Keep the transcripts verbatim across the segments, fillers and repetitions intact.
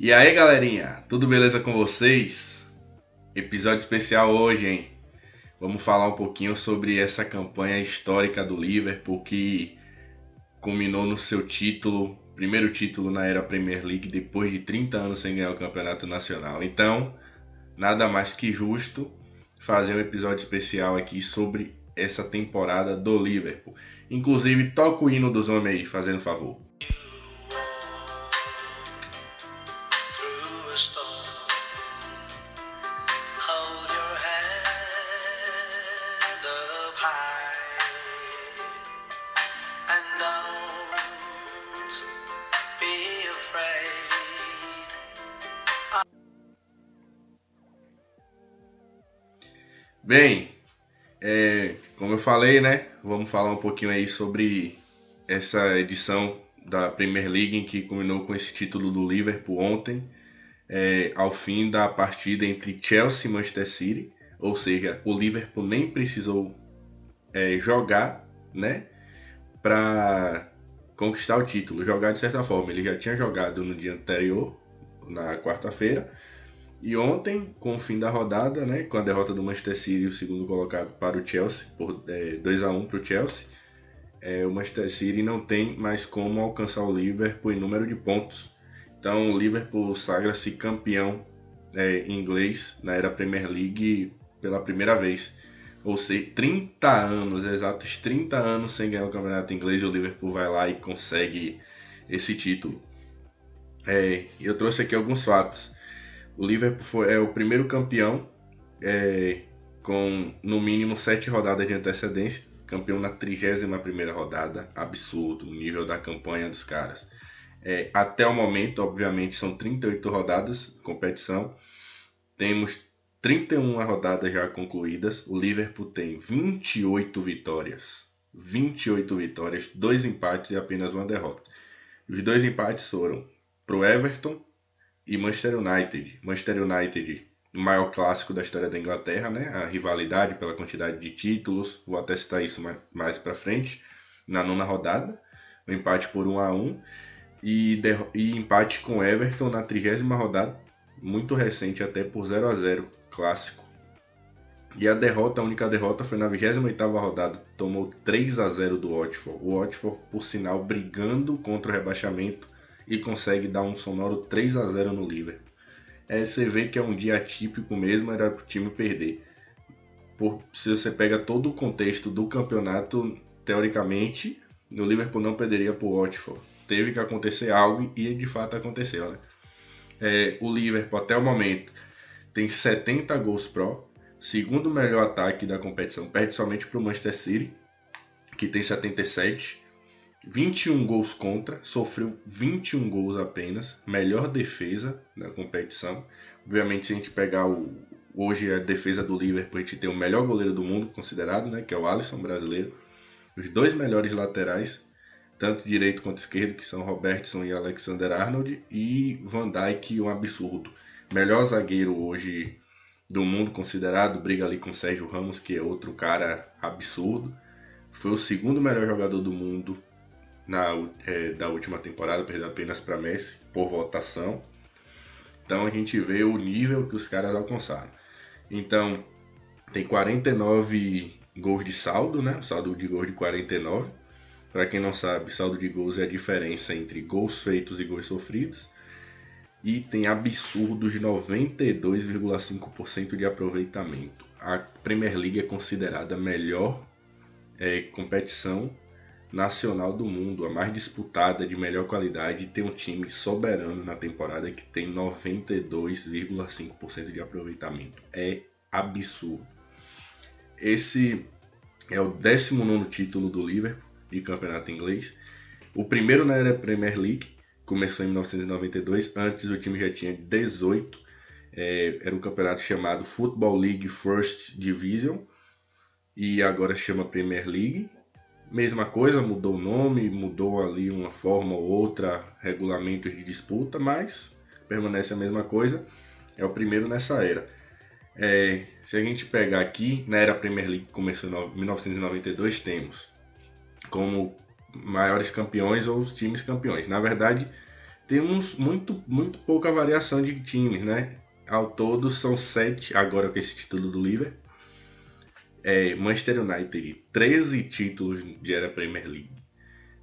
E aí galerinha, tudo beleza com vocês? Episódio especial hoje, hein? Vamos falar um pouquinho sobre essa campanha histórica do Liverpool que culminou no seu título, primeiro título na era Premier League depois de trinta anos sem ganhar o campeonato nacional. Então, nada mais que justo fazer um episódio especial aqui sobre essa temporada do Liverpool. Inclusive, toca o hino dos homens aí, fazendo favor. Bem, é, como eu falei, né, vamos falar um pouquinho aí sobre essa edição da Premier League que culminou com esse título do Liverpool ontem, é, ao fim da partida entre Chelsea e Manchester City, ou seja, o Liverpool nem precisou é, jogar, né, para conquistar o título, jogar de certa forma. Ele já tinha jogado no dia anterior, na quarta-feira, e ontem, com o fim da rodada, né, com a derrota do Manchester City, o segundo colocado para o Chelsea, por é, dois a um para o Chelsea, é, o Manchester City não tem mais como alcançar o Liverpool em número de pontos. Então o Liverpool sagra-se campeão é, inglês na era Premier League pela primeira vez. Ou seja, trinta anos, exatos trinta anos sem ganhar o campeonato inglês, o Liverpool vai lá e consegue esse título. É, eu trouxe aqui alguns fatos. O Liverpool foi, é o primeiro campeão é, com no mínimo sete rodadas de antecedência. Campeão na trigésima primeira rodada. Absurdo o nível da campanha dos caras. É, até o momento, obviamente, são trinta e oito rodadas de competição. Temos trinta e uma rodadas já concluídas. O Liverpool tem vinte e oito vitórias. vinte e oito vitórias, dois empates e apenas uma derrota. Os dois empates foram para o Everton e Manchester United. Manchester United, o maior clássico da história da Inglaterra, né? A rivalidade pela quantidade de títulos, vou até citar isso mais para frente, na nona rodada, o empate por um a um, e, der- e empate com Everton na trigésima rodada, muito recente até, por zero a zero, clássico. E a derrota, a única derrota foi na vigésima oitava rodada, tomou três a zero do Watford. O Watford, por sinal, brigando contra o rebaixamento, e consegue dar um sonoro três a zero no Liverpool. É, você vê que é um dia atípico mesmo, era para o time perder. Por, se você pega todo o contexto do campeonato, teoricamente, o Liverpool não perderia para o Watford. Teve que acontecer algo e de fato aconteceu, né? É, o Liverpool até o momento tem setenta gols pró, segundo melhor ataque da competição, perde somente para o Manchester City, que tem setenta e sete. vinte e um gols contra, sofreu vinte e um gols apenas, melhor defesa na competição. Obviamente, se a gente pegar o, hoje a defesa do Liverpool, a gente tem o melhor goleiro do mundo considerado, né, que é o Alisson, brasileiro. Os dois melhores laterais, tanto direito quanto esquerdo, que são Robertson e Alexander-Arnold, e Van Dijk, um absurdo. Melhor zagueiro hoje do mundo considerado, briga ali com Sérgio Ramos, que é outro cara absurdo. Foi o segundo melhor jogador do mundo Na, é, da última temporada, perdeu apenas para Messi por votação. Então a gente vê o nível que os caras alcançaram. Então tem quarenta e nove gols de saldo, né? O saldo de gols de quarenta e nove. Para quem não sabe, saldo de gols é a diferença entre gols feitos e gols sofridos. E tem absurdos de noventa e dois vírgula cinco por cento de aproveitamento. A Premier League é considerada a melhor é, competição nacional do mundo, a mais disputada, de melhor qualidade, e tem um time soberano na temporada que tem noventa e dois vírgula cinco por cento de aproveitamento. É absurdo. Esse é o décimo nono título do Liverpool de campeonato inglês. O primeiro na era Premier League, começou em mil novecentos e noventa e dois, antes o time já tinha dezoito, é, era um campeonato chamado Football League First Division, e agora chama Premier League. Mesma coisa, mudou o nome, mudou ali uma forma ou outra, regulamentos de disputa, mas permanece a mesma coisa, é o primeiro nessa era. É, se a gente pegar aqui, na era Premier League que começou em mil novecentos e noventa e dois, temos como maiores campeões ou os times campeões. Na verdade, Temos muito, muito pouca variação de times, né? Ao todo são sete, agora com esse título do Liverpool. É, Manchester United, treze títulos de era Premier League.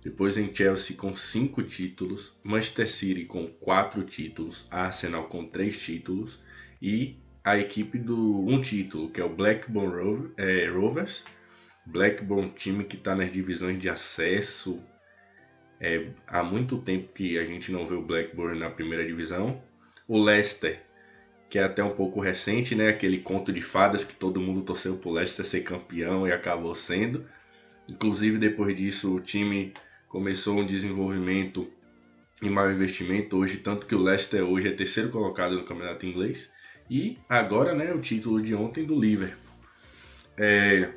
Depois em Chelsea com cinco títulos. Manchester City com quatro títulos. Arsenal com três títulos. E a equipe do um título, que é o Blackburn Rovers. É, Rovers. Blackburn, time que está nas divisões de acesso. É, há muito tempo que a gente não vê o Blackburn na primeira divisão. O Leicester, que é até um pouco recente, né? Aquele conto de fadas que todo mundo torceu pro Leicester ser campeão e acabou sendo. Inclusive, depois disso, o time começou um desenvolvimento e maior investimento hoje, tanto que o Leicester hoje é terceiro colocado no campeonato inglês. E agora, né, o título de ontem do Liverpool. É...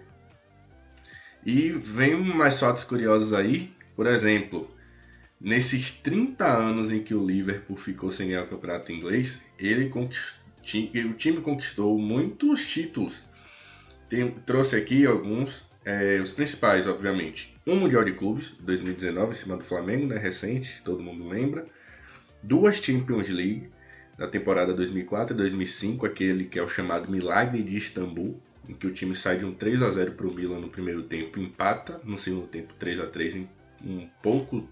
E vem mais fatos curiosos aí. Por exemplo, nesses trinta anos em que o Liverpool ficou sem ganhar o campeonato inglês, ele conquist... o time conquistou muitos títulos. Tem... Trouxe aqui alguns, é, os principais, obviamente. Um Mundial de Clubes, dois mil e dezenove, em cima do Flamengo, né, recente, todo mundo lembra. Duas Champions League, da temporada dois mil e quatro e dois mil e cinco, aquele que é o chamado Milagre de Istambul, em que o time sai de um três a zero para o Milan no primeiro tempo, empata no segundo tempo três a três, em um pouco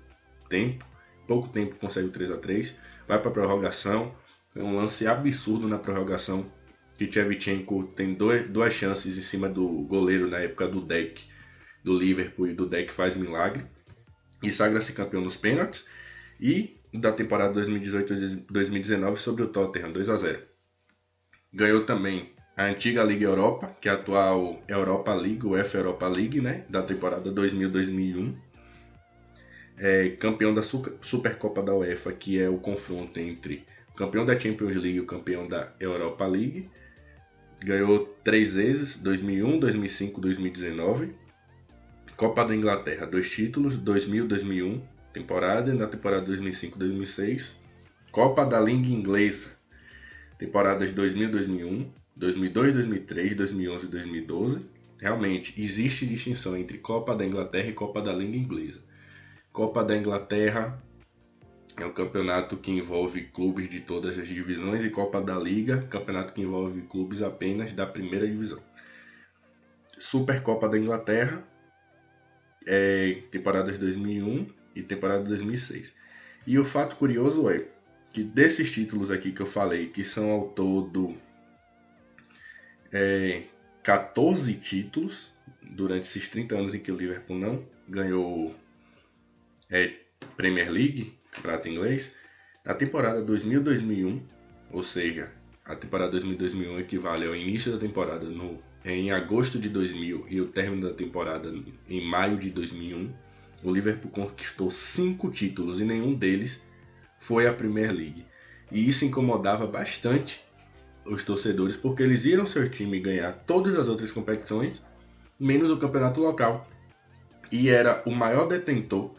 tempo, pouco tempo consegue o três a três, vai para a prorrogação, é um lance absurdo na prorrogação, que Chevchenko tem dois, duas chances em cima do goleiro na época do Dijk, do Liverpool, e do Dijk faz milagre, e sagra-se campeão nos pênaltis, e da temporada dois mil e dezoito a dois mil e dezenove sobre o Tottenham, dois a zero. Ganhou também a antiga Liga Europa, que é a atual Europa League, UEFA Europa League, né, da temporada dois mil a dois mil e um. É, campeão da Supercopa da UEFA, que é o confronto entre o campeão da Champions League e o campeão da Europa League. Ganhou três vezes, dois mil e um, dois mil e cinco, dois mil e dezenove. Copa da Inglaterra, dois títulos, dois mil, dois mil e um, temporada, e na temporada dois mil e cinco, dois mil e seis. Copa da Liga Inglesa, temporadas dois mil, dois mil e um, dois mil e dois, dois mil e três, dois mil e onze e dois mil e doze. Realmente, existe distinção entre Copa da Inglaterra e Copa da Liga Inglesa. Copa da Inglaterra é um campeonato que envolve clubes de todas as divisões, e Copa da Liga, campeonato que envolve clubes apenas da primeira divisão. Supercopa da Inglaterra, é, temporadas dois mil e um e temporada dois mil e seis. E o fato curioso é que desses títulos aqui que eu falei, que são ao todo é, catorze títulos, durante esses trinta anos em que o Liverpool não ganhou... É Premier League, campeonato inglês, na temporada dois mil a dois mil e um, ou seja, a temporada dois mil a dois mil e um equivale ao início da temporada no, em agosto de dois mil e o término da temporada em maio de dois mil e um, o Liverpool conquistou cinco títulos e nenhum deles foi a Premier League. E isso incomodava bastante os torcedores, porque eles viram seu time ganhar todas as outras competições, menos o campeonato local, e era o maior detentor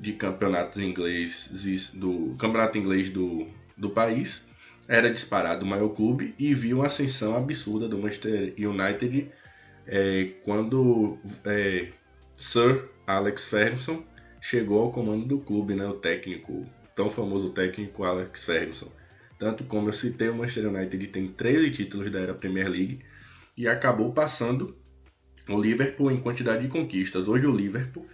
de campeonatos ingleses do campeonato inglês do, do país, era disparado o maior clube, e viu a ascensão absurda do Manchester United é, quando é, Sir Alex Ferguson chegou ao comando do clube, né, o técnico, tão famoso técnico Alex Ferguson. Tanto como eu citei, o Manchester United tem treze títulos da era Premier League e acabou passando o Liverpool em quantidade de conquistas. Hoje o Liverpool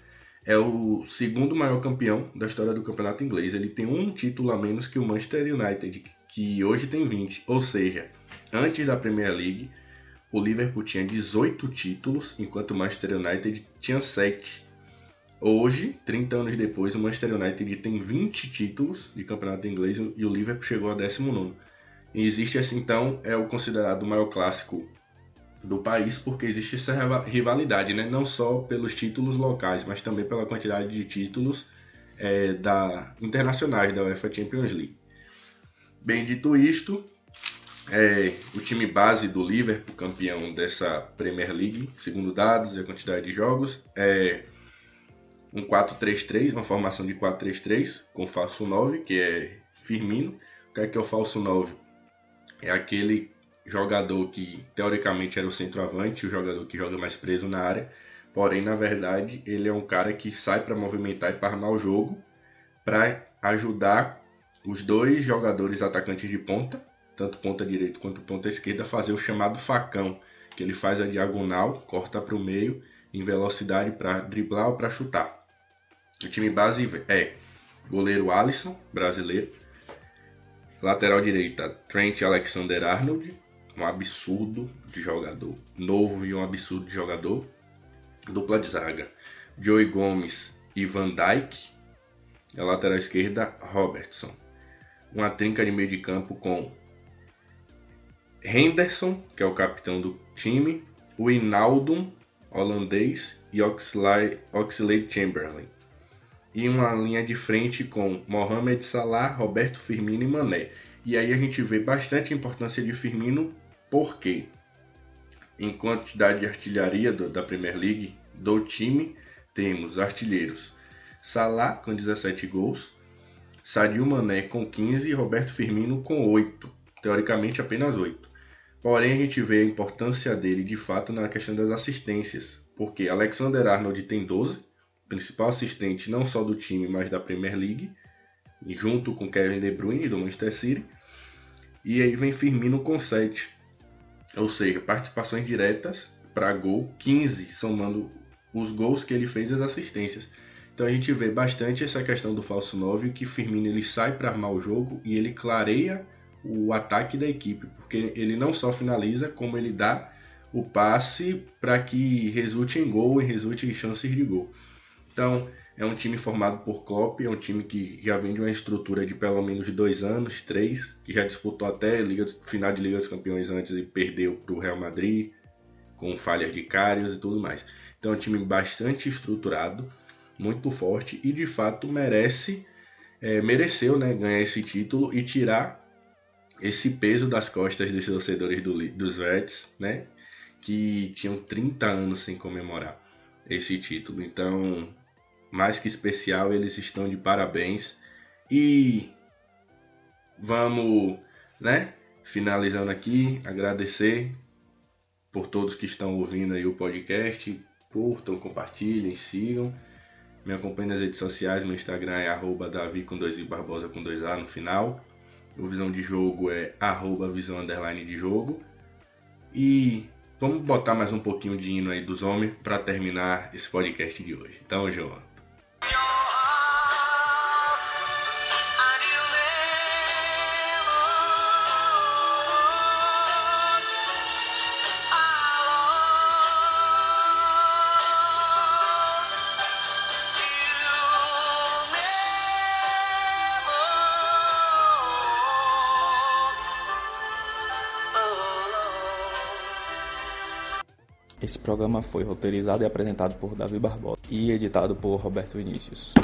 é o segundo maior campeão da história do campeonato inglês. Ele tem um título a menos que o Manchester United, que hoje tem vinte. Ou seja, antes da Premier League, o Liverpool tinha dezoito títulos, enquanto o Manchester United tinha sete. Hoje, trinta anos depois, o Manchester United tem vinte títulos de campeonato inglês e o Liverpool chegou a décimo nono. E existe, assim, então, é o considerado o maior clássico do país, porque existe essa rivalidade, né? Não só pelos títulos locais, mas também pela quantidade de títulos é, da, internacionais da UEFA Champions League. Bem, dito isto, é, o time base do Liverpool, campeão dessa Premier League, segundo dados e a quantidade de jogos, é um quatro três três, uma formação de quatro três três, com falso nove, que é Firmino. O que é, que é o falso nove? É aquele jogador que teoricamente era o centroavante, o jogador que joga mais preso na área, porém na verdade ele é um cara que sai para movimentar e para armar o jogo, para ajudar os dois jogadores atacantes de ponta, tanto ponta direita quanto ponta esquerda, fazer o chamado facão, que ele faz a diagonal, corta para o meio, em velocidade para driblar ou para chutar. O time base é goleiro Alisson, brasileiro, lateral direita Trent Alexander-Arnold, um absurdo de jogador, novo e um absurdo de jogador, dupla de zaga Joey Gomes e Van Dijk, a lateral esquerda Robertson, uma trinca de meio de campo com Henderson, que é o capitão do time, o Wijnaldum, holandês, e Oxlade-Chamberlain. E uma linha de frente com Mohamed Salah, Roberto Firmino e Mané. E aí a gente vê bastante importância de Firmino, porque em quantidade de artilharia do, da Premier League do time, temos artilheiros Salah com dezessete gols, Sadio Mané com quinze e Roberto Firmino com oito, teoricamente apenas oito. Porém, a gente vê a importância dele, de fato, na questão das assistências. Porque Alexander-Arnold tem doze, principal assistente não só do time, mas da Premier League, junto com Kevin De Bruyne, do Manchester City. E aí vem Firmino com sete. Ou seja, participações diretas para gol, quinze, somando os gols que ele fez e as assistências. Então a gente vê bastante essa questão do falso nove, que Firmino ele sai para armar o jogo e ele clareia o ataque da equipe, porque ele não só finaliza, como ele dá o passe para que resulte em gol e resulte em chances de gol. Então, é um time formado por Klopp, é um time que já vem de uma estrutura de pelo menos dois anos, três, que já disputou até Liga, final de Liga dos Campeões antes e perdeu para o Real Madrid, com falhas de Karius e tudo mais. Então, é um time bastante estruturado, muito forte e, de fato, merece, é, mereceu, né, ganhar esse título e tirar esse peso das costas dos torcedores do, dos Reds, né, que tinham trinta anos sem comemorar esse título. Então, mais que especial, eles estão de parabéns. E vamos, né, finalizando aqui, agradecer por todos que estão ouvindo aí o podcast. Curtam, compartilhem, sigam. Me acompanhem nas redes sociais, meu Instagram é arroba Davi com dois I Barbosa com dois A no final. O Visão de Jogo é arroba visão underline de jogo. E vamos botar mais um pouquinho de hino aí dos homens para terminar esse podcast de hoje. Então, João. Esse programa foi roteirizado e apresentado por Davi Barbosa e editado por Roberto Vinícius.